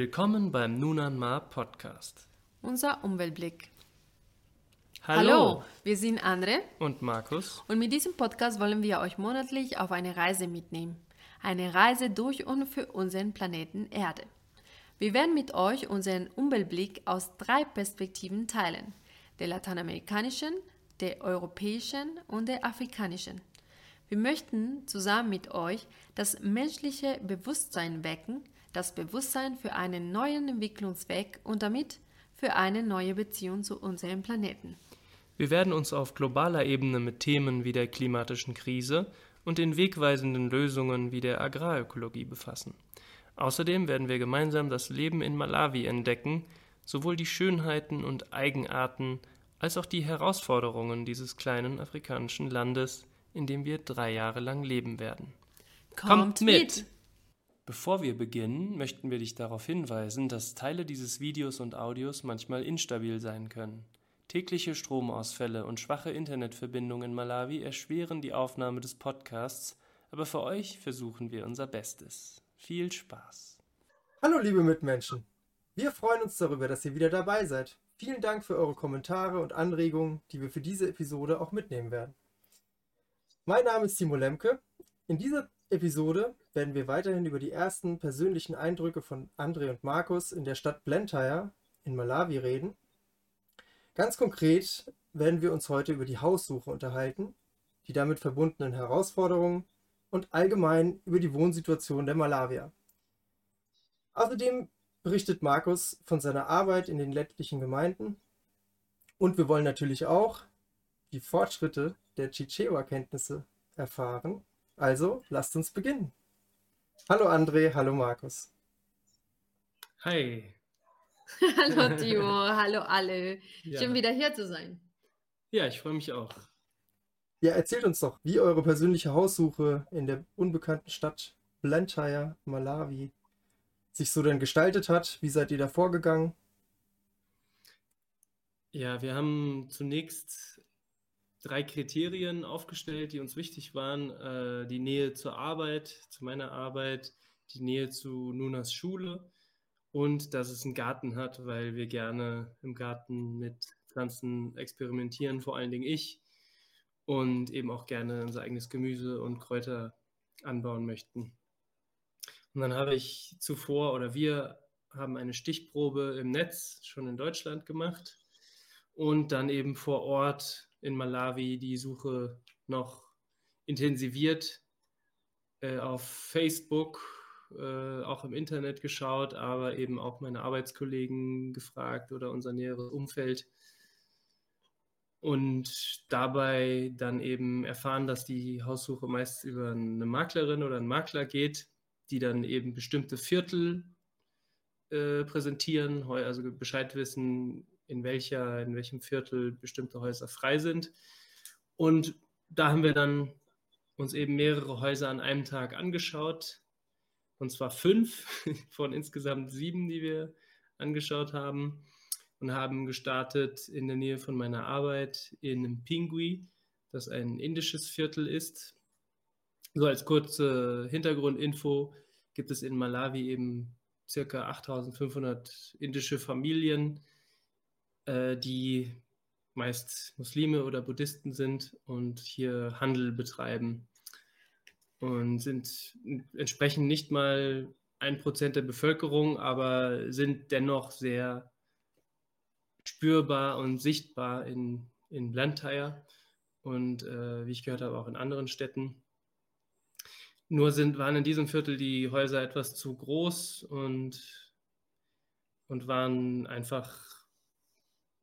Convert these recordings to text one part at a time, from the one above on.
Willkommen beim NUNANMAR Podcast. Unser Umweltblick. Hallo, wir sind Andre und Markus. Und mit diesem Podcast wollen wir euch monatlich auf eine Reise mitnehmen. Eine Reise durch und für unseren Planeten Erde. Wir werden mit euch unseren Umweltblick aus 3 Perspektiven teilen. Der lateinamerikanischen, der europäischen und der afrikanischen. Wir möchten zusammen mit euch das menschliche Bewusstsein wecken, das Bewusstsein für einen neuen Entwicklungsweg und damit für eine neue Beziehung zu unserem Planeten. Wir werden uns auf globaler Ebene mit Themen wie der klimatischen Krise und den wegweisenden Lösungen wie der Agrarökologie befassen. Außerdem werden wir gemeinsam das Leben in Malawi entdecken, sowohl die Schönheiten und Eigenarten als auch die Herausforderungen dieses kleinen afrikanischen Landes, in dem wir 3 Jahre lang leben werden. Kommt mit! Bevor wir beginnen, möchten wir dich darauf hinweisen, dass Teile dieses Videos und Audios manchmal instabil sein können. Tägliche Stromausfälle und schwache Internetverbindungen in Malawi erschweren die Aufnahme des Podcasts, aber für euch versuchen wir unser Bestes. Viel Spaß! Hallo liebe Mitmenschen! Wir freuen uns darüber, dass ihr wieder dabei seid. Vielen Dank für eure Kommentare und Anregungen, die wir für diese Episode auch mitnehmen werden. Mein Name ist Timo Lemke. In dieser Episode werden wir weiterhin über die ersten persönlichen Eindrücke von André und Markus in der Stadt Blantyre in Malawi reden. Ganz konkret werden wir uns heute über die Haussuche unterhalten, die damit verbundenen Herausforderungen und allgemein über die Wohnsituation der Malawier. Außerdem berichtet Markus von seiner Arbeit in den ländlichen Gemeinden und wir wollen natürlich auch die Fortschritte der Chichewa-Kenntnisse erfahren. Also, lasst uns beginnen. Hallo André, hallo Markus. Hi. Hallo Timo, hallo alle. Ja. Schön wieder hier zu sein. Ja, ich freue mich auch. Ja, erzählt uns doch, wie eure persönliche Haussuche in der unbekannten Stadt Blantyre, Malawi, sich so denn gestaltet hat. Wie seid ihr da vorgegangen? Ja, wir haben zunächst 3 Kriterien aufgestellt, die uns wichtig waren. Die Nähe zur Arbeit, zu meiner Arbeit, die Nähe zu Nunas Schule und dass es einen Garten hat, weil wir gerne im Garten mit Pflanzen experimentieren, vor allen Dingen ich, und eben auch gerne unser eigenes Gemüse und Kräuter anbauen möchten. Und dann habe ich zuvor, oder wir haben eine Stichprobe im Netz schon in Deutschland gemacht und dann eben vor Ort in Malawi die Suche noch intensiviert, auf Facebook, auch im Internet geschaut, aber eben auch meine Arbeitskollegen gefragt oder unser näheres Umfeld und dabei dann eben erfahren, dass die Haussuche meist über eine Maklerin oder einen Makler geht, die dann eben bestimmte Viertel präsentieren, also Bescheid wissen, in welchem Viertel bestimmte Häuser frei sind. Und da haben wir dann uns eben mehrere Häuser an einem Tag angeschaut. Und zwar 5 von insgesamt 7, die wir angeschaut haben. Und haben gestartet in der Nähe von meiner Arbeit in Pingui, das ein indisches Viertel ist. So als kurze Hintergrundinfo gibt es in Malawi eben ca. 8500 indische Familien, die meist Muslime oder Buddhisten sind und hier Handel betreiben und sind entsprechend nicht mal 1% der Bevölkerung, aber sind dennoch sehr spürbar und sichtbar in Blantyre und wie ich gehört habe auch in anderen Städten. Nur waren in diesem Viertel die Häuser etwas zu groß und waren einfach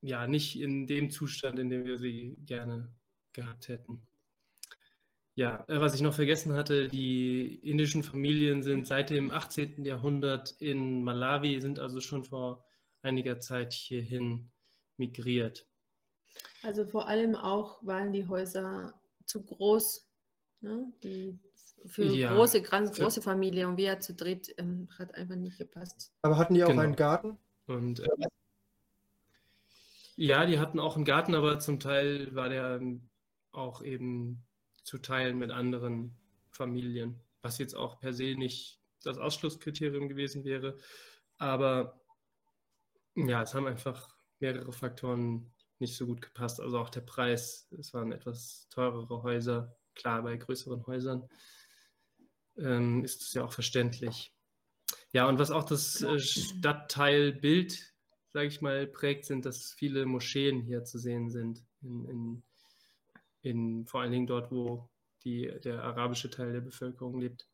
ja, nicht in dem Zustand, in dem wir sie gerne gehabt hätten. Ja, was ich noch vergessen hatte, die indischen Familien sind seit dem 18. Jahrhundert in Malawi, sind also schon vor einiger Zeit hierhin migriert. Also vor allem auch waren die Häuser zu groß, ne? Die für ja, große, ganz große Familie und wir zu dritt hat einfach nicht gepasst. Aber hatten die auch einen Garten? Und ja, die hatten auch einen Garten, aber zum Teil war der auch eben zu teilen mit anderen Familien, was jetzt auch per se nicht das Ausschlusskriterium gewesen wäre, Aber ja, es haben einfach mehrere Faktoren nicht so gut gepasst. Also auch der Preis, es waren etwas teurere Häuser. Klar, bei größeren Häusern ist es ja auch verständlich. Ja, und was auch das Stadtteilbild, sage ich mal, prägt, sind, dass viele Moscheen hier zu sehen sind. Vor allen Dingen dort, wo der arabische Teil der Bevölkerung lebt.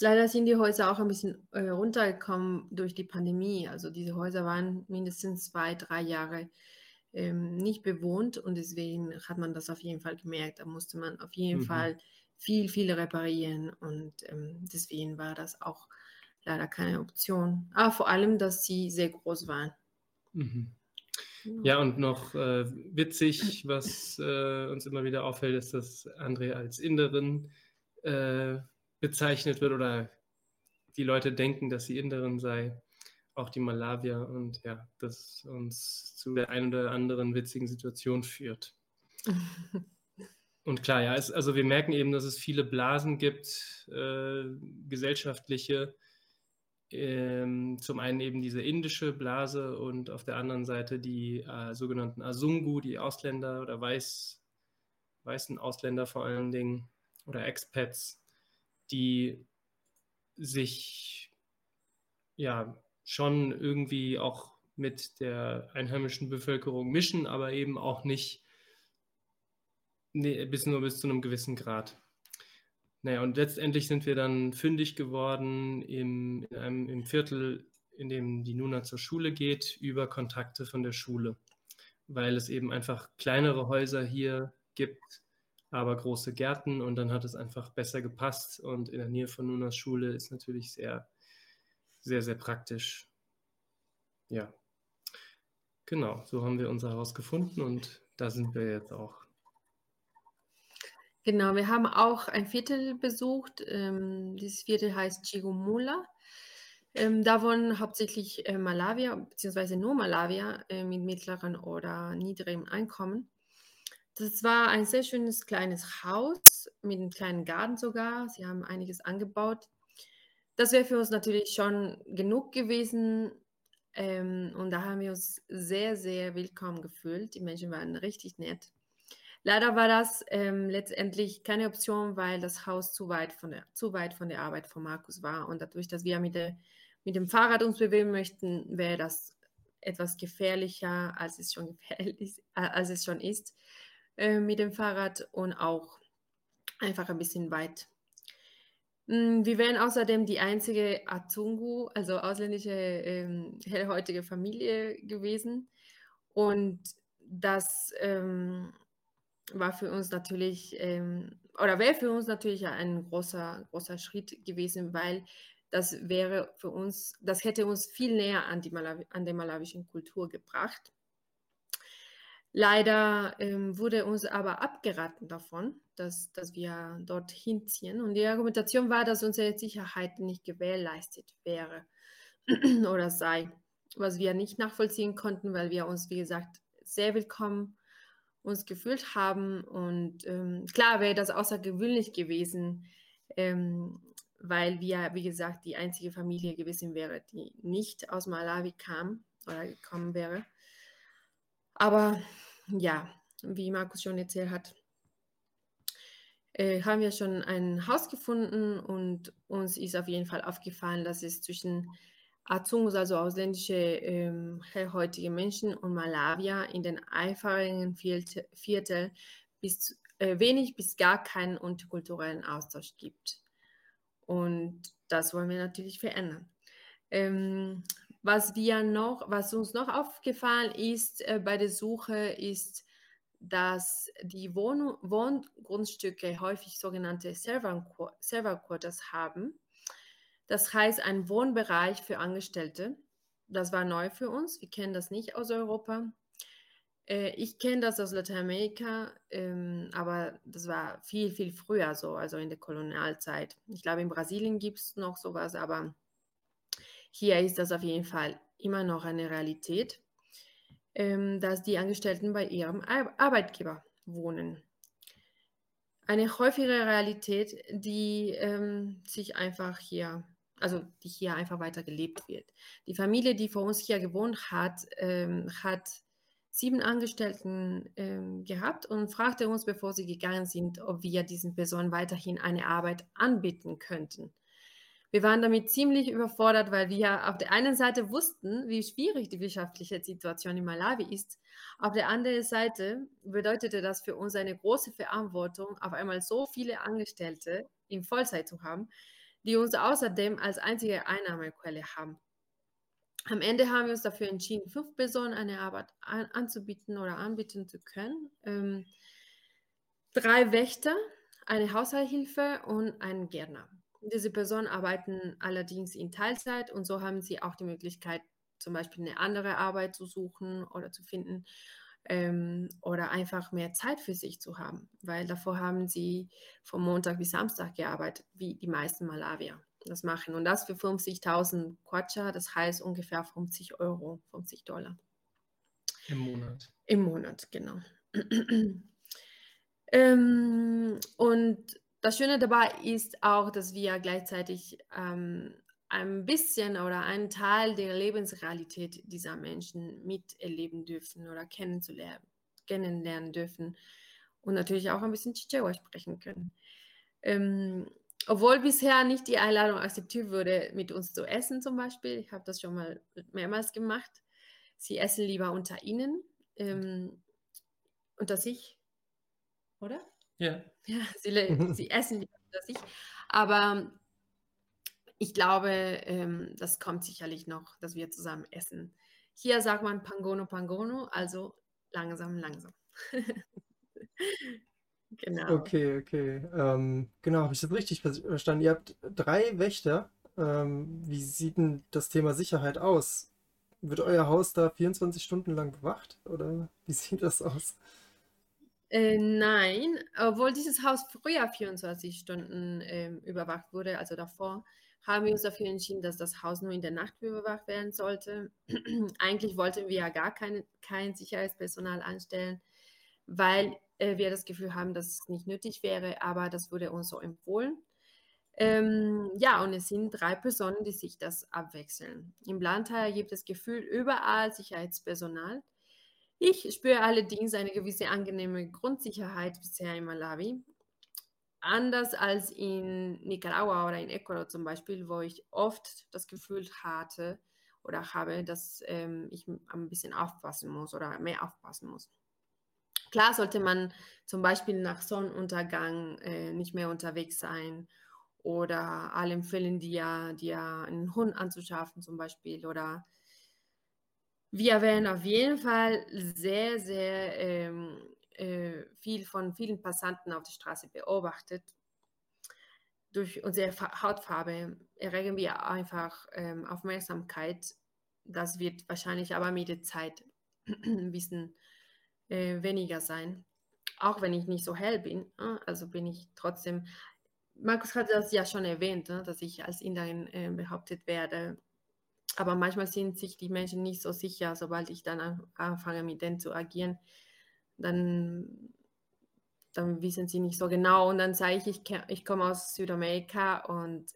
Leider sind die Häuser auch ein bisschen runtergekommen durch die Pandemie. Also diese Häuser waren mindestens 2-3 Jahre nicht bewohnt und deswegen hat man das auf jeden Fall gemerkt. Da musste man auf jeden Fall viel reparieren und deswegen war das auch leider keine Option. Aber vor allem, dass sie sehr groß waren. Mhm. Ja, und noch witzig, was uns immer wieder auffällt, ist, dass André als Inderin bezeichnet wird oder die Leute denken, dass sie Inderin sei, auch die Malawier. Und ja, das uns zu der einen oder anderen witzigen Situation führt. Und klar, ja, also wir merken eben, dass es viele Blasen gibt, gesellschaftliche. Zum einen eben diese indische Blase und auf der anderen Seite die sogenannten Asungu, die Ausländer oder weißen Ausländer vor allen Dingen oder Expats, die sich ja schon irgendwie auch mit der einheimischen Bevölkerung mischen, aber eben auch nicht bis zu einem gewissen Grad. Naja, und letztendlich sind wir dann fündig geworden im Viertel, in dem die Nuna zur Schule geht, über Kontakte von der Schule, weil es eben einfach kleinere Häuser hier gibt, aber große Gärten und dann hat es einfach besser gepasst und in der Nähe von Nunas Schule ist natürlich sehr, sehr, sehr praktisch. Ja, genau, so haben wir unser Haus gefunden und da sind wir jetzt auch. Genau, wir haben auch ein Viertel besucht. Dieses Viertel heißt Chigumula. Da wohnen hauptsächlich Malawier, beziehungsweise nur Malawier mit mittlerem oder niedrigem Einkommen. Das war ein sehr schönes kleines Haus mit einem kleinen Garten sogar. Sie haben einiges angebaut. Das wäre für uns natürlich schon genug gewesen. Und da haben wir uns sehr, sehr willkommen gefühlt. Die Menschen waren richtig nett. Leider war das letztendlich keine Option, weil das Haus zu weit von der Arbeit von Markus war. Und dadurch, dass wir mit dem Fahrrad uns bewegen möchten, wäre das etwas gefährlicher, als es schon ist, mit dem Fahrrad und auch einfach ein bisschen weit. Wir wären außerdem die einzige Azungu, also ausländische hellhäutige Familie gewesen. Und das war für uns natürlich, oder wäre für uns natürlich ein großer Schritt gewesen, weil das wäre für uns, das hätte uns viel näher an die malawischen Kultur gebracht. Leider wurde uns aber abgeraten davon, dass wir dorthin ziehen. Und die Argumentation war, dass unsere Sicherheit nicht gewährleistet wäre oder sei, was wir nicht nachvollziehen konnten, weil wir uns, wie gesagt, sehr willkommen uns gefühlt haben und klar wäre das außergewöhnlich gewesen, weil wir, wie gesagt, die einzige Familie gewesen wäre, die nicht aus Malawi kam oder gekommen wäre. Aber ja, wie Markus schon erzählt hat, haben wir schon ein Haus gefunden und uns ist auf jeden Fall aufgefallen, dass es zwischen Azungus, also ausländische hellhäutige Menschen und Malawier in den einfachen Viertel wenig bis gar keinen interkulturellen Austausch gibt. Und das wollen wir natürlich verändern. Was uns noch aufgefallen ist bei der Suche, ist, dass die Wohngrundstücke häufig sogenannte Server-Quarters haben. Das heißt, ein Wohnbereich für Angestellte. Das war neu für uns. Wir kennen das nicht aus Europa. Ich kenne das aus Lateinamerika, aber das war viel früher so, also in der Kolonialzeit. Ich glaube, in Brasilien gibt es noch sowas, aber hier ist das auf jeden Fall immer noch eine Realität, dass die Angestellten bei ihrem Arbeitgeber wohnen. Eine häufigere Realität, die sich einfach hier also die hier einfach weiter gelebt wird. Die Familie, die vor uns hier gewohnt hat, hat 7 Angestellten gehabt und fragte uns, bevor sie gegangen sind, ob wir diesen Personen weiterhin eine Arbeit anbieten könnten. Wir waren damit ziemlich überfordert, weil wir auf der einen Seite wussten, wie schwierig die wirtschaftliche Situation in Malawi ist. Auf der anderen Seite bedeutete das für uns eine große Verantwortung, auf einmal so viele Angestellte in Vollzeit zu haben, die uns außerdem als einzige Einnahmequelle haben. Am Ende haben wir uns dafür entschieden, 5 Personen eine Arbeit anzubieten oder anbieten zu können. 3 Wächter, eine Haushaltshilfe und einen Gärtner. Diese Personen arbeiten allerdings in Teilzeit und so haben sie auch die Möglichkeit, zum Beispiel eine andere Arbeit zu suchen oder zu finden oder einfach mehr Zeit für sich zu haben, weil davor haben sie von Montag bis Samstag gearbeitet, wie die meisten Malawier das machen. Und das für 50.000 Kwacha, das heißt ungefähr 50 $. Im Monat. Im Monat, genau. Und das Schöne dabei ist auch, dass wir gleichzeitig ein bisschen oder einen Teil der Lebensrealität dieser Menschen miterleben dürfen oder kennenlernen dürfen und natürlich auch ein bisschen Chichewa sprechen können. Obwohl bisher nicht die Einladung akzeptiert wurde, mit uns zu essen zum Beispiel. Ich habe das schon mal mehrmals gemacht. Sie essen lieber unter ihnen, unter sich, oder? Ja. Ja, sie essen lieber unter sich. Aber ich glaube, das kommt sicherlich noch, dass wir zusammen essen. Hier sagt man Pangono, Pangono, also langsam, langsam. Genau. Okay. Genau, habe ich das richtig verstanden? Ihr habt 3 Wächter. Wie sieht denn das Thema Sicherheit aus? Wird euer Haus da 24 Stunden lang bewacht? Oder wie sieht das aus? Nein, obwohl dieses Haus früher 24 Stunden überwacht wurde, also davor, haben wir uns dafür entschieden, dass das Haus nur in der Nacht überwacht werden sollte. Eigentlich wollten wir ja gar kein Sicherheitspersonal anstellen, weil wir das Gefühl haben, dass es nicht nötig wäre, aber das wurde uns so empfohlen. Ja, und es sind 3 Personen, die sich das abwechseln. Im Blantyre gibt es gefühlt überall Sicherheitspersonal. Ich spüre allerdings eine gewisse angenehme Grundsicherheit bisher in Malawi. Anders als in Nicaragua oder in Ecuador zum Beispiel, wo ich oft das Gefühl hatte oder habe, dass ich ein bisschen aufpassen muss oder mehr aufpassen muss. Klar sollte man zum Beispiel nach Sonnenuntergang nicht mehr unterwegs sein oder allen Fällen, die ja einen Hund anzuschaffen zum Beispiel. Oder wir werden auf jeden Fall sehr, sehr viel von vielen Passanten auf der Straße beobachtet. Durch unsere Hautfarbe erregen wir einfach Aufmerksamkeit. Das wird wahrscheinlich aber mit der Zeit wissen, weniger sein, auch wenn ich nicht so hell bin, also bin ich trotzdem, Markus hat das ja schon erwähnt, dass ich als Inderin behauptet werde, aber manchmal sind sich die Menschen nicht so sicher, sobald ich dann anfange mit denen zu agieren, dann wissen sie nicht so genau und dann sage ich komme aus Südamerika und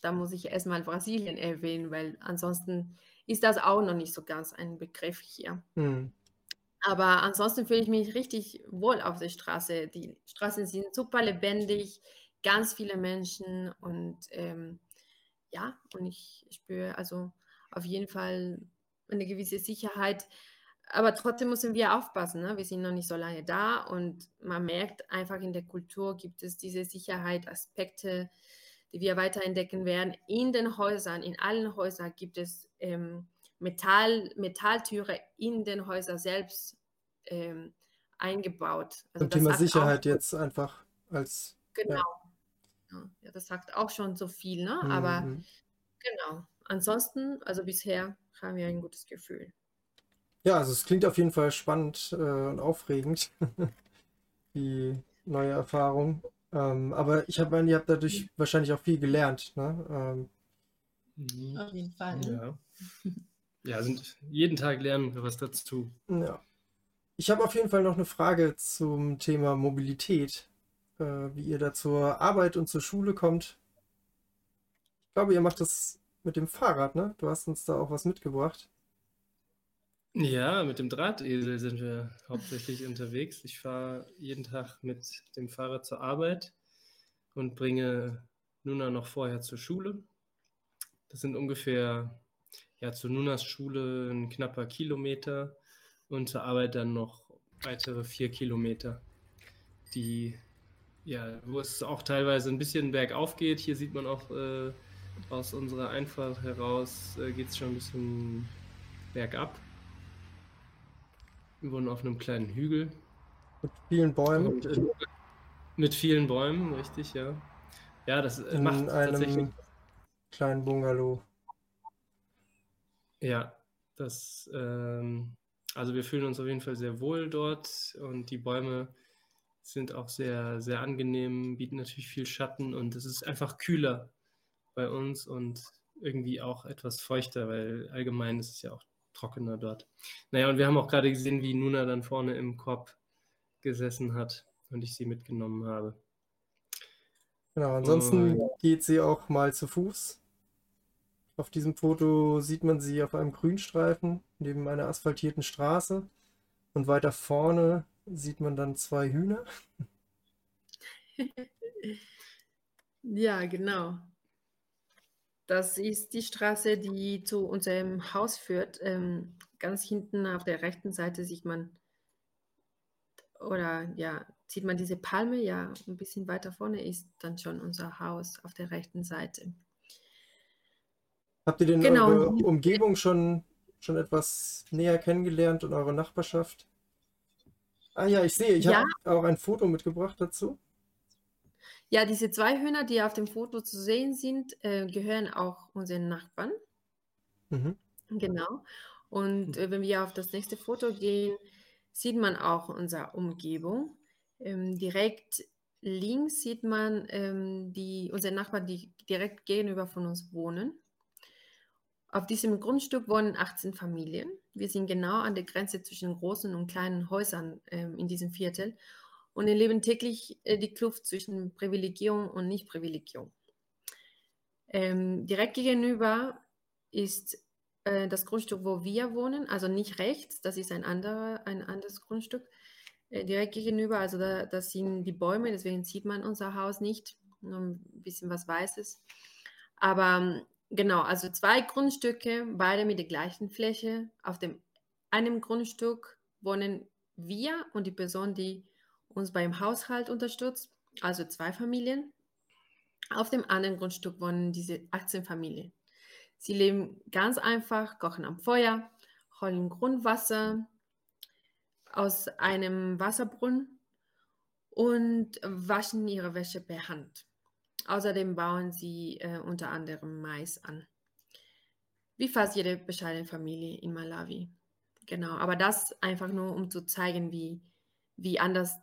da muss ich erstmal Brasilien erwähnen, weil ansonsten ist das auch noch nicht so ganz ein Begriff hier. Aber ansonsten fühle ich mich richtig wohl auf der Straße. Die Straßen sind super lebendig, ganz viele Menschen und ja, und ich spüre also auf jeden Fall eine gewisse Sicherheit. Aber trotzdem müssen wir aufpassen, ne? Wir sind noch nicht so lange da und man merkt einfach, in der Kultur gibt es diese Sicherheitsaspekte, die wir weiterentdecken werden. In den Häusern, in allen Häusern gibt es Metalltüre in den Häusern selbst eingebaut. Also das Thema Sicherheit auch, jetzt einfach als... Genau. Ja, das sagt auch schon so viel, ne? Aber genau. Ansonsten, also bisher haben wir ein gutes Gefühl. Ja, also es klingt auf jeden Fall spannend und aufregend, die neue Erfahrung. Aber ich meine, ihr habt dadurch wahrscheinlich auch viel gelernt, ne? Auf jeden Fall. Ne? Ja. Ja, jeden Tag lernen wir was dazu. Ja. Ich habe auf jeden Fall noch eine Frage zum Thema Mobilität, wie ihr da zur Arbeit und zur Schule kommt. Ich glaube, ihr macht das mit dem Fahrrad, ne? Du hast uns da auch was mitgebracht. Ja, mit dem Drahtesel sind wir hauptsächlich unterwegs. Ich fahre jeden Tag mit dem Fahrrad zur Arbeit und bringe Nuna noch vorher zur Schule. Das sind ungefähr, ja, zu Nunas Schule ein knapper Kilometer und zur Arbeit dann noch weitere 4 Kilometer, die, ja, wo es auch teilweise ein bisschen bergauf geht. Hier sieht man auch aus unserer Einfahrt heraus geht es schon ein bisschen bergab. Wir wohnen auf einem kleinen Hügel. Mit vielen Bäumen. Mit vielen Bäumen, richtig, ja. Ja, das macht tatsächlich... In einem kleinen Bungalow. Ja, das... also wir fühlen uns auf jeden Fall sehr wohl dort und die Bäume sind auch sehr, sehr angenehm, bieten natürlich viel Schatten und es ist einfach kühler bei uns und irgendwie auch etwas feuchter, weil allgemein ist es ja auch trockener dort. Naja, und wir haben auch gerade gesehen, wie Nuna dann vorne im Korb gesessen hat und ich sie mitgenommen habe. Genau, ansonsten geht sie auch mal zu Fuß. Auf diesem Foto sieht man sie auf einem Grünstreifen neben einer asphaltierten Straße und weiter vorne sieht man dann 2 Hühner. Ja, genau. Das ist die Straße, die zu unserem Haus führt. Ganz hinten auf der rechten Seite sieht man, oder ja, sieht man diese Palme. Ja, ein bisschen weiter vorne ist dann schon unser Haus auf der rechten Seite. Habt ihr denn eure Umgebung schon etwas näher kennengelernt und eure Nachbarschaft? Ah ja, ich sehe, ich habe auch ein Foto mitgebracht dazu. Ja, diese 2 Hühner, die auf dem Foto zu sehen sind, gehören auch unseren Nachbarn. Mhm. Genau. Und wenn wir auf das nächste Foto gehen, sieht man auch unsere Umgebung. Direkt links sieht man unsere Nachbarn, die direkt gegenüber von uns wohnen. Auf diesem Grundstück wohnen 18 Familien. Wir sind genau an der Grenze zwischen großen und kleinen Häusern in diesem Viertel. Und erleben täglich die Kluft zwischen Privilegierung und Nicht-Privilegierung. Direkt gegenüber ist das Grundstück, wo wir wohnen, also nicht rechts, das ist ein anderes Grundstück. Direkt gegenüber, also das sind die Bäume, deswegen sieht man unser Haus nicht, nur ein bisschen was Weißes. Aber genau, also 2 Grundstücke, beide mit der gleichen Fläche. Auf dem einem Grundstück wohnen wir und die Person, die uns beim Haushalt unterstützt, also 2 Familien. Auf dem anderen Grundstück wohnen diese 18 Familien. Sie leben ganz einfach, kochen am Feuer, holen Grundwasser aus einem Wasserbrunnen und waschen ihre Wäsche per Hand. Außerdem bauen sie unter anderem Mais an. Wie fast jede bescheidene Familie in Malawi. Genau, aber das einfach nur, um zu zeigen, wie anders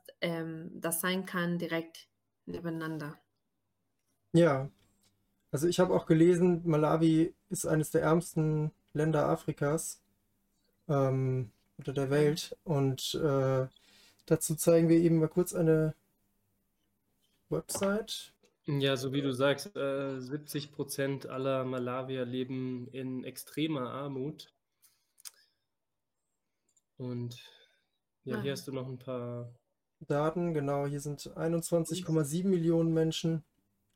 das sein kann, direkt nebeneinander. Ja, also ich habe auch gelesen, Malawi ist eines der ärmsten Länder Afrikas oder der Welt. Und dazu zeigen wir eben mal kurz eine Website. Ja, so wie du sagst, 70% aller Malawier leben in extremer Armut. Und... ja, hier hast du noch ein paar Daten, genau, hier sind 21,7 Millionen Menschen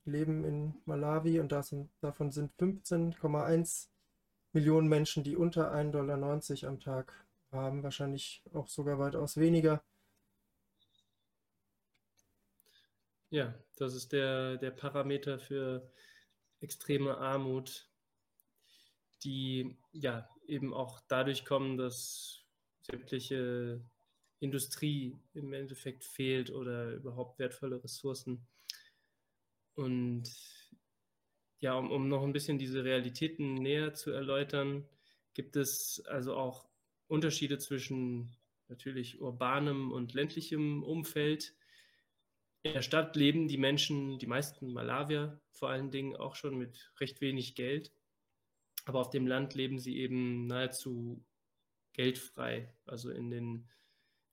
leben in Malawi und davon sind 15,1 Millionen Menschen, die unter 1,90 $ am Tag haben, wahrscheinlich auch sogar weitaus weniger. Ja, das ist der Parameter für extreme Armut, die ja eben auch dadurch kommen, dass sämtliche Industrie im Endeffekt fehlt oder überhaupt wertvolle Ressourcen. Und ja, um noch ein bisschen diese Realitäten näher zu erläutern, gibt es also auch Unterschiede zwischen natürlich urbanem und ländlichem Umfeld. In der Stadt leben die Menschen, die meisten Malawier vor allen Dingen, auch schon mit recht wenig Geld. Aber auf dem Land leben sie eben nahezu geldfrei, also in den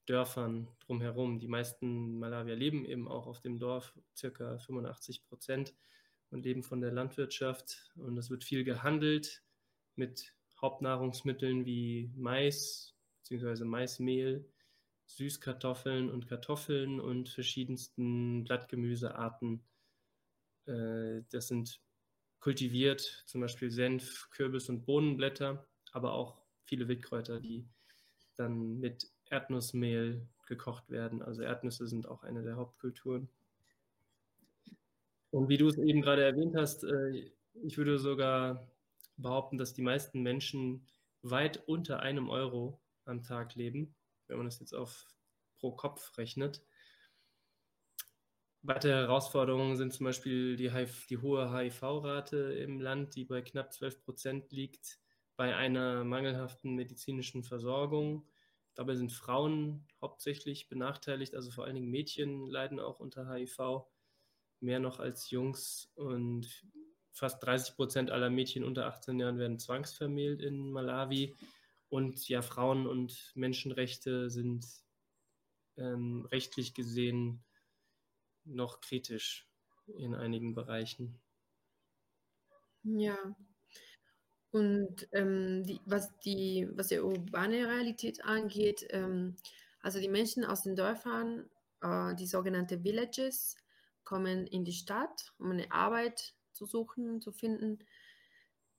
Dörfern drumherum. Die meisten Malawier leben eben auch auf dem Dorf, ca. 85%. und leben von der Landwirtschaft. Und es wird viel gehandelt mit Hauptnahrungsmitteln wie Mais bzw. Maismehl, Süßkartoffeln und Kartoffeln und verschiedensten Blattgemüsearten. Das sind kultiviert, zum Beispiel Senf, Kürbis und Bohnenblätter, aber auch viele Wildkräuter, die dann mit Erdnussmehl gekocht werden. Also Erdnüsse sind auch eine der Hauptkulturen. Und wie du es eben gerade erwähnt hast, ich würde sogar behaupten, dass die meisten Menschen weit unter €1 am Tag leben, wenn man das jetzt auf pro Kopf rechnet. Weitere Herausforderungen sind zum Beispiel die hohe HIV-Rate im Land, die bei knapp 12% liegt, bei einer mangelhaften medizinischen Versorgung. Dabei sind Frauen hauptsächlich benachteiligt, also vor allen Dingen Mädchen leiden auch unter HIV, mehr noch als Jungs, und fast 30% aller Mädchen unter 18 Jahren werden zwangsvermählt in Malawi. Und ja, Frauen- und Menschenrechte sind rechtlich gesehen noch kritisch in einigen Bereichen. Ja, und was die urbane Realität angeht, also die Menschen aus den Dörfern, die sogenannten Villages, kommen in die Stadt, um eine Arbeit zu suchen, zu finden,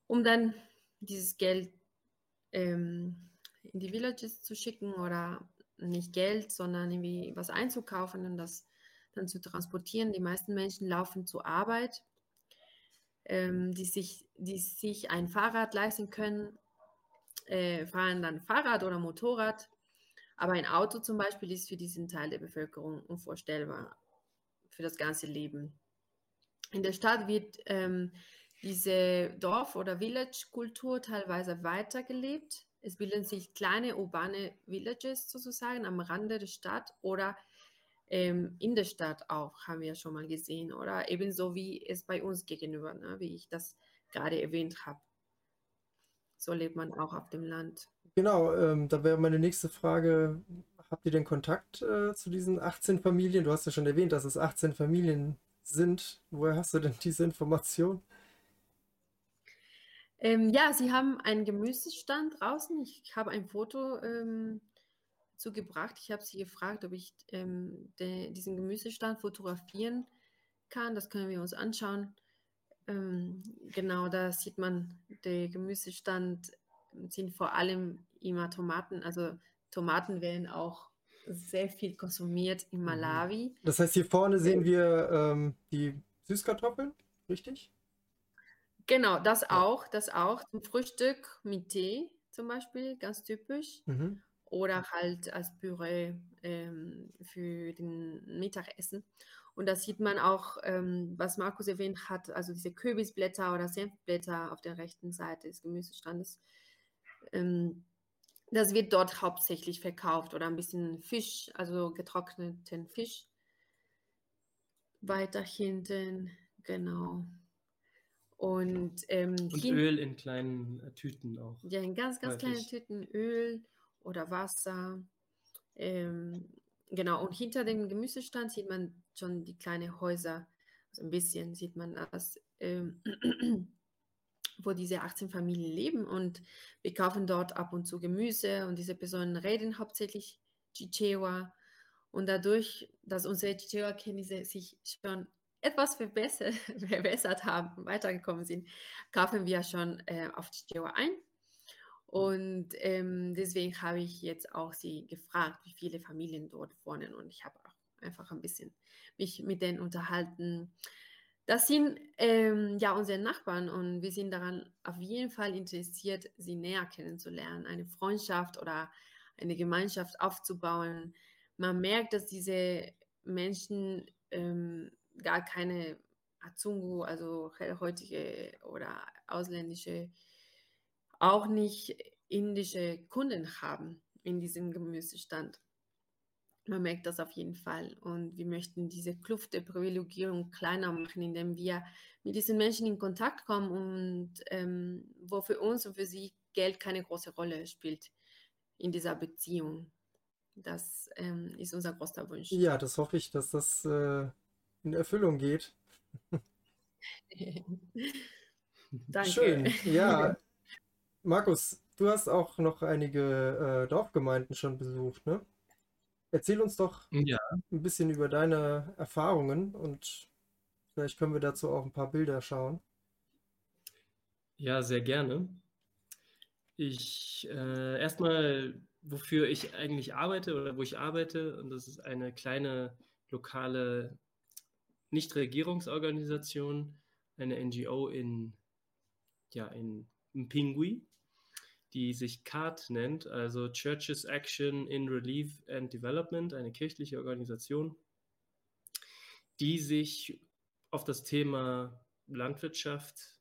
um dann dieses Geld in die Villages zu schicken, oder nicht Geld, sondern irgendwie was einzukaufen und das dann zu transportieren. Die meisten Menschen laufen zur Arbeit, die sich ein Fahrrad leisten können, fahren dann Fahrrad oder Motorrad, aber ein Auto zum Beispiel ist für diesen Teil der Bevölkerung unvorstellbar für das ganze Leben. In der Stadt wird diese Dorf- oder Village-Kultur teilweise weitergelebt. Es bilden sich kleine urbane Villages sozusagen am Rande der Stadt oder in der Stadt auch, haben wir ja schon mal gesehen. Oder ebenso wie es bei uns gegenüber, ne, wie ich das gerade erwähnt habe. So lebt man auch auf dem Land. Genau, da wäre meine nächste Frage. Habt ihr denn Kontakt zu diesen 18 Familien? Du hast ja schon erwähnt, dass es 18 Familien sind. Woher hast du denn diese Information? Ja, sie haben einen Gemüsestand draußen. Ich habe ein Foto zugebracht. Ich habe sie gefragt, ob ich diesen Gemüsestand fotografieren kann. Das können wir uns anschauen. Genau, da sieht man, der Gemüsestand sind vor allem immer Tomaten. Also Tomaten werden auch sehr viel konsumiert in Malawi. Das heißt, hier vorne sehen wir die Süßkartoffeln, richtig? Genau, das auch. Zum Frühstück mit Tee zum Beispiel, ganz typisch. Mhm. Oder halt als Püree für den Mittagessen. Und da sieht man auch, was Markus erwähnt hat, also diese Kürbisblätter oder Senfblätter auf der rechten Seite des Gemüsestandes. Das wird dort hauptsächlich verkauft, oder ein bisschen Fisch, also getrockneten Fisch. Weiter hinten, genau. Und Öl in kleinen Tüten auch. Ja, in ganz, ganz kleinen Tüten Öl oder Wasser. Genau, und hinter dem Gemüsestand sieht man schon die kleinen Häuser. Also ein bisschen sieht man das. Wo diese 18 Familien leben, und wir kaufen dort ab und zu Gemüse, und diese Personen reden hauptsächlich Chichewa, und dadurch, dass unsere Chichewa-Kenntnisse sich schon etwas verbessert haben, weitergekommen sind, kaufen wir schon auf Chichewa ein, und deswegen habe ich jetzt auch sie gefragt, wie viele Familien dort wohnen, und ich habe auch einfach ein bisschen mich mit denen unterhalten. Das sind ja unsere Nachbarn, und wir sind daran auf jeden Fall interessiert, sie näher kennenzulernen, eine Freundschaft oder eine Gemeinschaft aufzubauen. Man merkt, dass diese Menschen gar keine Azungu, also hellhäutige oder ausländische, auch nicht indische Kunden haben in diesem Gemüsestand. Man merkt das auf jeden Fall, und wir möchten diese Kluft der Privilegierung kleiner machen, indem wir mit diesen Menschen in Kontakt kommen, und wo für uns und für sie Geld keine große Rolle spielt in dieser Beziehung. Das ist unser großer Wunsch. Ja, das hoffe ich, dass das in Erfüllung geht. Danke. Schön, ja. Markus, du hast auch noch einige Dorfgemeinden schon besucht, ne? Erzähl uns doch ein bisschen über deine Erfahrungen und vielleicht können wir dazu auch ein paar Bilder schauen. Ja, sehr gerne. Ich erstmal, wofür ich eigentlich arbeite oder wo ich arbeite, und das ist eine kleine lokale Nichtregierungsorganisation, eine NGO in Pingui, die sich CART nennt, also Churches Action in Relief and Development, eine kirchliche Organisation, die sich auf das Thema Landwirtschaft,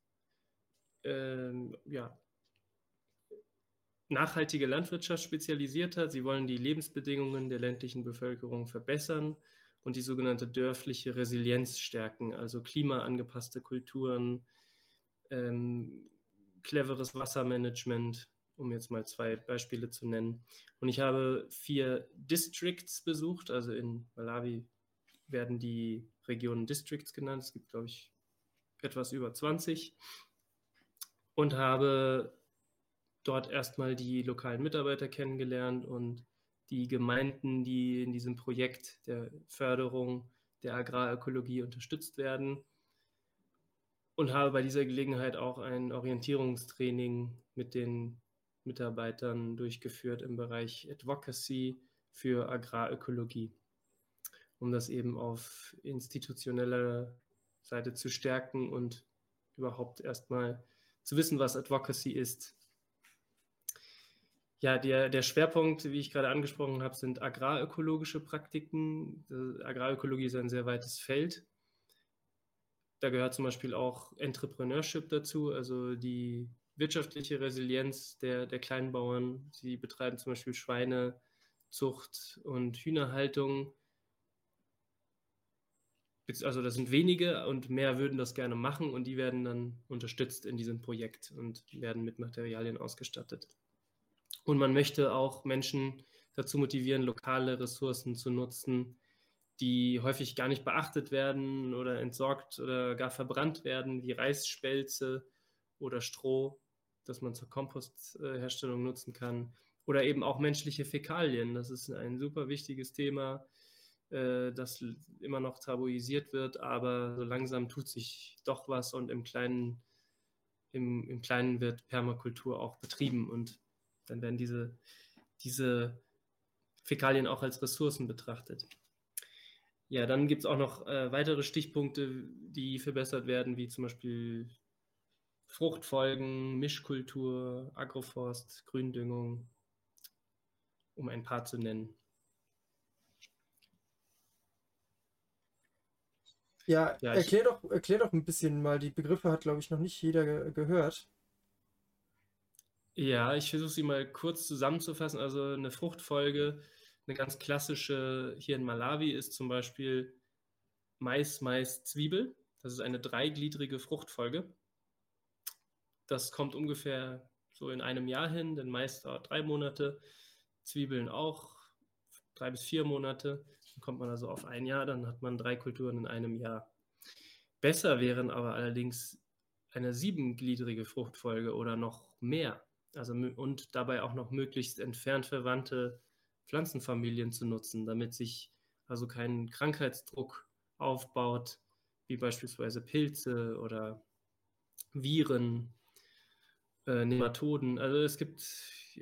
nachhaltige Landwirtschaft spezialisiert hat. Sie wollen die Lebensbedingungen der ländlichen Bevölkerung verbessern und die sogenannte dörfliche Resilienz stärken, also klimaangepasste Kulturen, cleveres Wassermanagement, um jetzt mal zwei Beispiele zu nennen. Und ich habe 4 Districts besucht, also in Malawi werden die Regionen Districts genannt. Es gibt, glaube ich, etwas über 20. Und habe dort erstmal die lokalen Mitarbeiter kennengelernt und die Gemeinden, die in diesem Projekt der Förderung der Agrarökologie unterstützt werden. Und habe bei dieser Gelegenheit auch ein Orientierungstraining mit den Mitarbeitern durchgeführt im Bereich Advocacy für Agrarökologie, um das eben auf institutioneller Seite zu stärken und überhaupt erstmal zu wissen, was Advocacy ist. Ja, der Schwerpunkt, wie ich gerade angesprochen habe, sind agrarökologische Praktiken. Agrarökologie ist ein sehr weites Feld. Da gehört zum Beispiel auch Entrepreneurship dazu, also die wirtschaftliche Resilienz der Kleinbauern. Sie betreiben zum Beispiel Schweinezucht und Hühnerhaltung. Also das sind wenige und mehr würden das gerne machen und die werden dann unterstützt in diesem Projekt und werden mit Materialien ausgestattet. Und man möchte auch Menschen dazu motivieren, lokale Ressourcen zu nutzen, die häufig gar nicht beachtet werden oder entsorgt oder gar verbrannt werden, wie Reisspelze oder Stroh, das man zur Kompostherstellung nutzen kann. Oder eben auch menschliche Fäkalien. Das ist ein super wichtiges Thema, das immer noch tabuisiert wird, aber so langsam tut sich doch was und im Kleinen wird Permakultur auch betrieben und dann werden diese Fäkalien auch als Ressourcen betrachtet. Ja, dann gibt es auch noch weitere Stichpunkte, die verbessert werden, wie zum Beispiel Fruchtfolgen, Mischkultur, Agroforst, Gründüngung, um ein paar zu nennen. Ja, erklär doch ein bisschen mal, die Begriffe hat, glaube ich, noch nicht jeder gehört. Ja, ich versuche sie mal kurz zusammenzufassen. Also eine Fruchtfolge, eine ganz klassische hier in Malawi ist zum Beispiel Mais, Mais, Zwiebel. Das ist eine 3-gliedrige Fruchtfolge. Das kommt ungefähr so in einem Jahr hin, denn Mais dauert 3 Monate, Zwiebeln auch 3 bis 4 Monate. Dann kommt man also auf ein Jahr, dann hat man 3 Kulturen in einem Jahr. Besser wären aber allerdings eine 7-gliedrige Fruchtfolge oder noch mehr. Also, und dabei auch noch möglichst entfernt verwandte Pflanzenfamilien zu nutzen, damit sich also kein Krankheitsdruck aufbaut, wie beispielsweise Pilze oder Viren, Nematoden. Also es gibt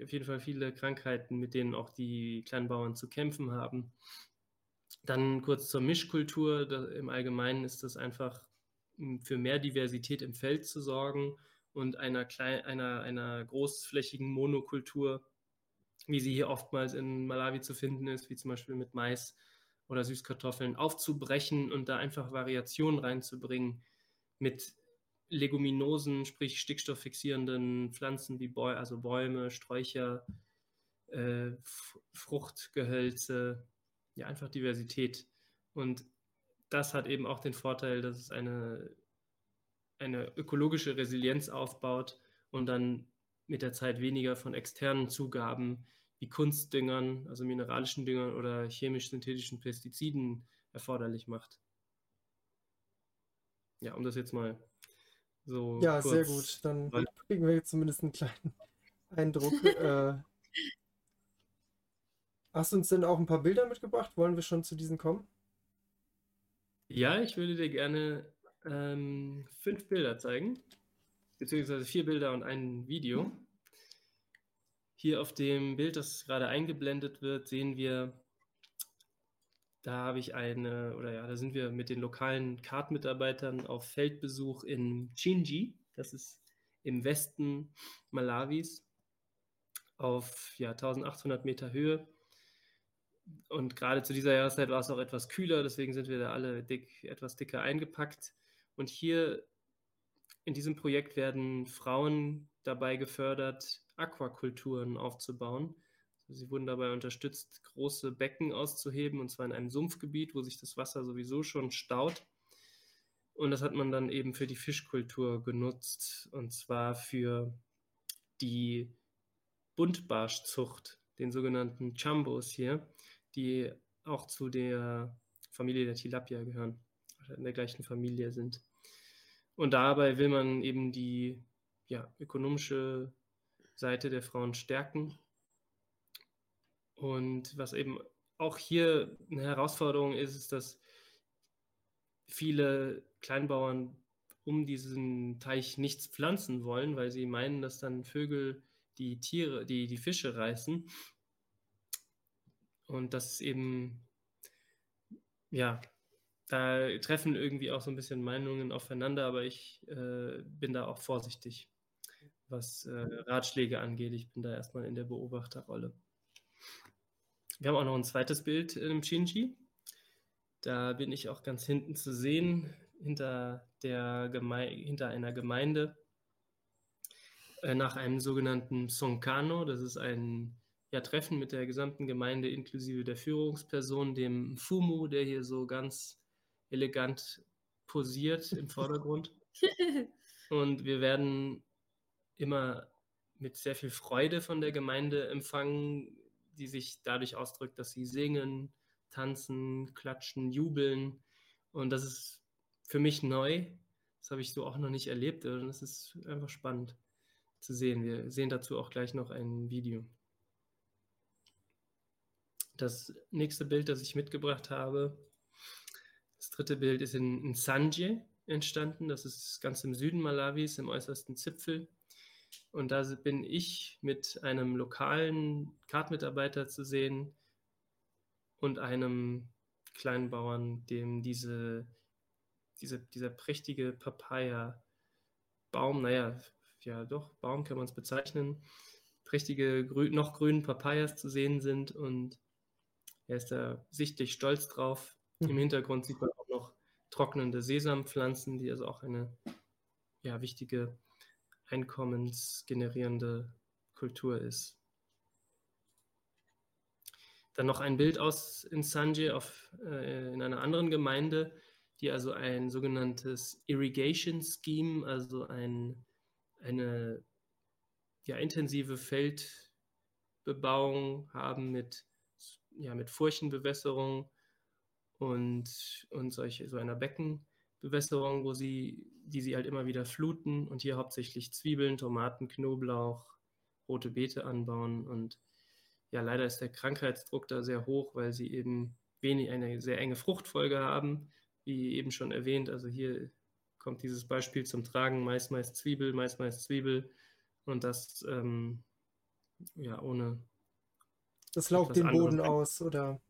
auf jeden Fall viele Krankheiten, mit denen auch die Kleinbauern zu kämpfen haben. Dann kurz zur Mischkultur. Im Allgemeinen ist das einfach für mehr Diversität im Feld zu sorgen und einer großflächigen Monokultur, wie sie hier oftmals in Malawi zu finden ist, wie zum Beispiel mit Mais oder Süßkartoffeln, aufzubrechen und da einfach Variationen reinzubringen mit Leguminosen, sprich stickstofffixierenden Pflanzen wie Bäume, Sträucher, Fruchtgehölze, ja einfach Diversität. Und das hat eben auch den Vorteil, dass es eine ökologische Resilienz aufbaut und dann mit der Zeit weniger von externen Zugaben wie Kunstdüngern, also mineralischen Düngern oder chemisch-synthetischen Pestiziden erforderlich macht. ja, um das jetzt mal so. Ja, kurz, sehr gut. Dann kriegen wir jetzt zumindest einen kleinen Eindruck. Hast du uns denn auch ein paar Bilder mitgebracht? Wollen wir schon zu diesen kommen? Ja, ich würde dir gerne 5 Bilder zeigen, beziehungsweise 4 Bilder und ein Video. Hier auf dem Bild, das gerade eingeblendet wird, sehen wir, da habe ich eine, oder ja, da sind wir mit den lokalen CART-Mitarbeitern auf Feldbesuch in Tchinji, das ist im Westen Malawis, auf ja, 1800 Meter Höhe. Und gerade zu dieser Jahreszeit war es auch etwas kühler, deswegen sind wir da alle etwas dicker eingepackt. Und hier in diesem Projekt werden Frauen dabei gefördert, Aquakulturen aufzubauen. Sie wurden dabei unterstützt, große Becken auszuheben, und zwar in einem Sumpfgebiet, wo sich das Wasser sowieso schon staut. Und das hat man dann eben für die Fischkultur genutzt, und zwar für die Buntbarschzucht, den sogenannten Chambos hier, die auch zu der Familie der Tilapia gehören, oder in der gleichen Familie sind. Und dabei will man eben die ja, ökonomische Seite der Frauen stärken. Und was eben auch hier eine Herausforderung ist, ist, dass viele Kleinbauern um diesen Teich nichts pflanzen wollen, weil sie meinen, dass dann Vögel die Fische reißen. Und das ist eben, ja, da treffen irgendwie auch so ein bisschen Meinungen aufeinander, aber ich bin da auch vorsichtig, was Ratschläge angeht. Ich bin da erstmal in der Beobachterrolle. Wir haben auch noch ein zweites Bild im Tchinji. Da bin ich auch ganz hinten zu sehen, hinter einer Gemeinde, nach einem sogenannten Sonkano. Das ist ein ja, Treffen mit der gesamten Gemeinde inklusive der Führungsperson, dem Fumu, der hier so ganz elegant posiert im Vordergrund. Und wir werden immer mit sehr viel Freude von der Gemeinde empfangen, die sich dadurch ausdrückt, dass sie singen, tanzen, klatschen, jubeln. Und das ist für mich neu. Das habe ich so auch noch nicht erlebt. Und das ist einfach spannend zu sehen. Wir sehen dazu auch gleich noch ein Video. Das nächste Bild, das ich mitgebracht habe, das dritte Bild, ist in Nsanje entstanden. Das ist ganz im Süden Malawis, im äußersten Zipfel. Und da bin ich mit einem lokalen CART-Mitarbeiter zu sehen und einem Kleinbauern, dem dieser prächtige Papaya-Baum, Baum kann man es bezeichnen, prächtige, noch grünen Papayas zu sehen sind, und er ist da sichtlich stolz drauf. Im Hintergrund sieht man auch noch trocknende Sesampflanzen, die also auch eine ja, wichtige einkommensgenerierende Kultur ist. Dann noch ein Bild aus Nsanje in einer anderen Gemeinde, die also ein sogenanntes Irrigation Scheme, also eine ja, intensive Feldbebauung haben mit Furchenbewässerung und solche, so einer Beckenbewässerung, die sie halt immer wieder fluten und hier hauptsächlich Zwiebeln, Tomaten, Knoblauch, rote Beete anbauen. Und ja, leider ist der Krankheitsdruck da sehr hoch, weil sie eben eine sehr enge Fruchtfolge haben, wie eben schon erwähnt. Also hier kommt dieses Beispiel zum Tragen: Mais, Mais, Zwiebel, und das ohne. Das laugt den Boden aus, oder?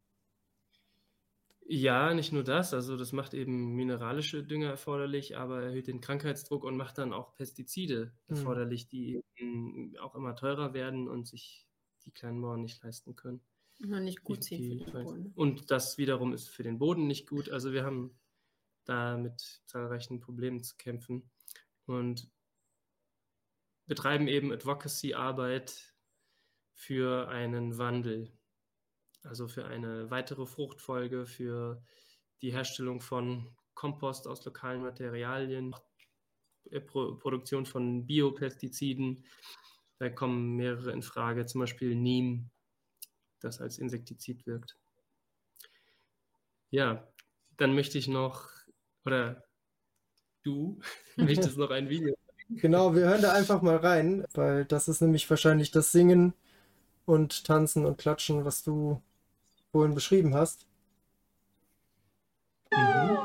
Ja, nicht nur das. Also das macht eben mineralische Dünger erforderlich, aber erhöht den Krankheitsdruck und macht dann auch Pestizide erforderlich, die auch immer teurer werden und sich die kleinen Bauern nicht leisten können. Und nicht gut sind für den Boden. Und das wiederum ist für den Boden nicht gut. Also wir haben da mit zahlreichen Problemen zu kämpfen und betreiben eben Advocacy-Arbeit für einen Wandel. Also für eine weitere Fruchtfolge, für die Herstellung von Kompost aus lokalen Materialien, Produktion von Biopestiziden. Da kommen mehrere in Frage, zum Beispiel Neem, das als Insektizid wirkt. Ja, dann möchte ich noch, oder du möchtest noch ein Video. Genau, wir hören da einfach mal rein, weil das ist nämlich wahrscheinlich das Singen und Tanzen und Klatschen, was du vorhin beschrieben hast. Mhm.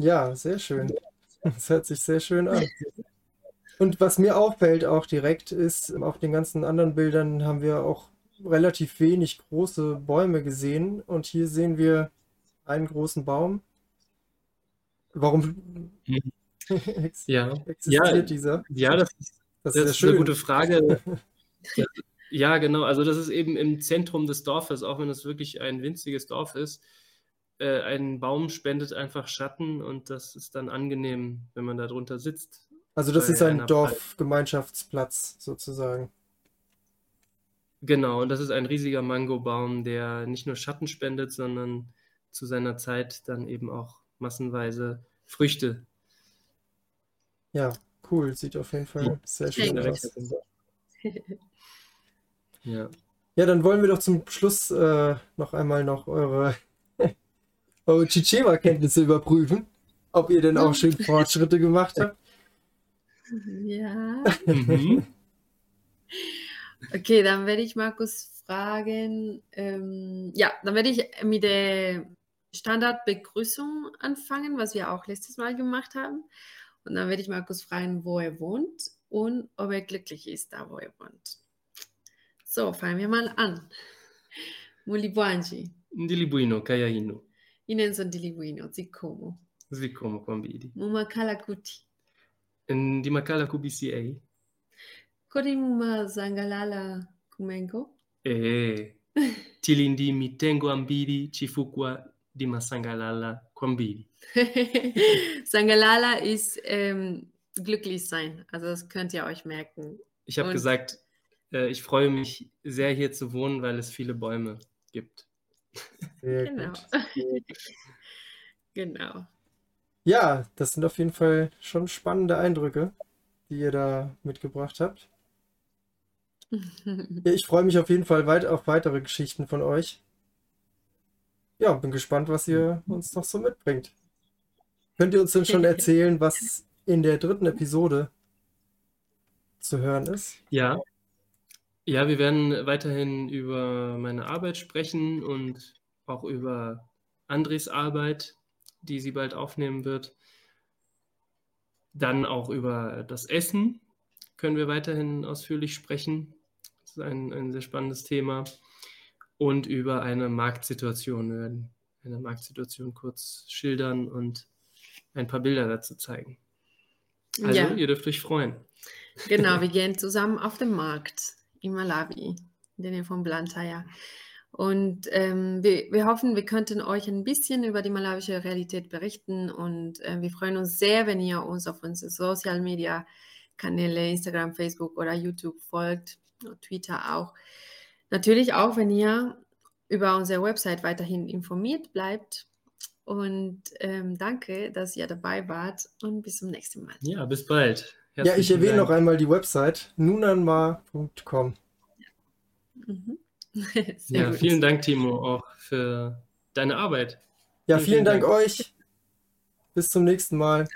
Ja, sehr schön. Das hört sich sehr schön an. Und was mir auffällt auch direkt ist, auf den ganzen anderen Bildern haben wir auch relativ wenig große Bäume gesehen. Und hier sehen wir einen großen Baum. Warum existiert dieser? Ja, das ist eine gute Frage. Ja, genau. Also das ist eben im Zentrum des Dorfes, auch wenn es wirklich ein winziges Dorf ist. Ein Baum spendet einfach Schatten und das ist dann angenehm, wenn man da drunter sitzt. Also das ist ein Dorfgemeinschaftsplatz sozusagen. Genau, und das ist ein riesiger Mangobaum, der nicht nur Schatten spendet, sondern zu seiner Zeit dann eben auch massenweise Früchte. Ja, cool, sieht auf jeden Fall sehr schön aus. Ja, dann wollen wir doch zum Schluss noch einmal eure Chichewa-Kenntnisse überprüfen, ob ihr denn auch schön Fortschritte gemacht habt. Ja. Okay, dann werde ich Markus fragen. Dann werde ich mit der Standardbegrüßung anfangen, was wir auch letztes Mal gemacht haben. Und dann werde ich Markus fragen, wo er wohnt und ob er glücklich ist, da wo er wohnt. So, fangen wir mal an. Mulibwanji. Ndilibuino, Kayaino. Ihnen sono di Liguino, Zicomo Combidi. Mumakala Kuti. Di Makala Kubisiei. Korimuma Zangalala Kumengo. Tilindi Mitengo Ambidi, Chifukwa di Masangalala Kumbidi. Sangalala ist glücklich sein, also das könnt ihr euch merken. Ich habe gesagt, ich freue mich sehr hier zu wohnen, weil es viele Bäume gibt. Genau. Ja, das sind auf jeden Fall schon spannende Eindrücke, die ihr da mitgebracht habt. Ich freue mich auf jeden Fall auf weitere Geschichten von euch. Ja, bin gespannt, was ihr uns noch so mitbringt. Könnt ihr uns denn schon erzählen, was in der 3. Episode zu hören ist? Ja, wir werden weiterhin über meine Arbeit sprechen und auch über Andres Arbeit, die sie bald aufnehmen wird. Dann auch über das Essen können wir weiterhin ausführlich sprechen. Das ist ein sehr spannendes Thema. Und über eine Marktsituation. Wir werden eine Marktsituation kurz schildern und ein paar Bilder dazu zeigen. Also, ihr dürft euch freuen. Genau, wir gehen zusammen auf den Markt. In Malawi, in der Nähe von Blantyre. Und wir hoffen, wir könnten euch ein bisschen über die malawische Realität berichten und wir freuen uns sehr, wenn ihr uns auf unsere Social Media Kanäle, Instagram, Facebook oder YouTube folgt, Twitter auch. Natürlich auch, wenn ihr über unsere Website weiterhin informiert bleibt. Und danke, dass ihr dabei wart und bis zum nächsten Mal. Ja, bis bald. Ich erwähne noch einmal die Website, nunanmar.com. Ja, vielen Dank, Timo, auch für deine Arbeit. Ja, vielen Dank euch. Bis zum nächsten Mal.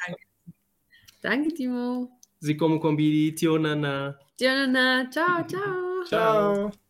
Danke, Timo. Sikomu kombidi, Tionana. Ciao, ciao. Ciao.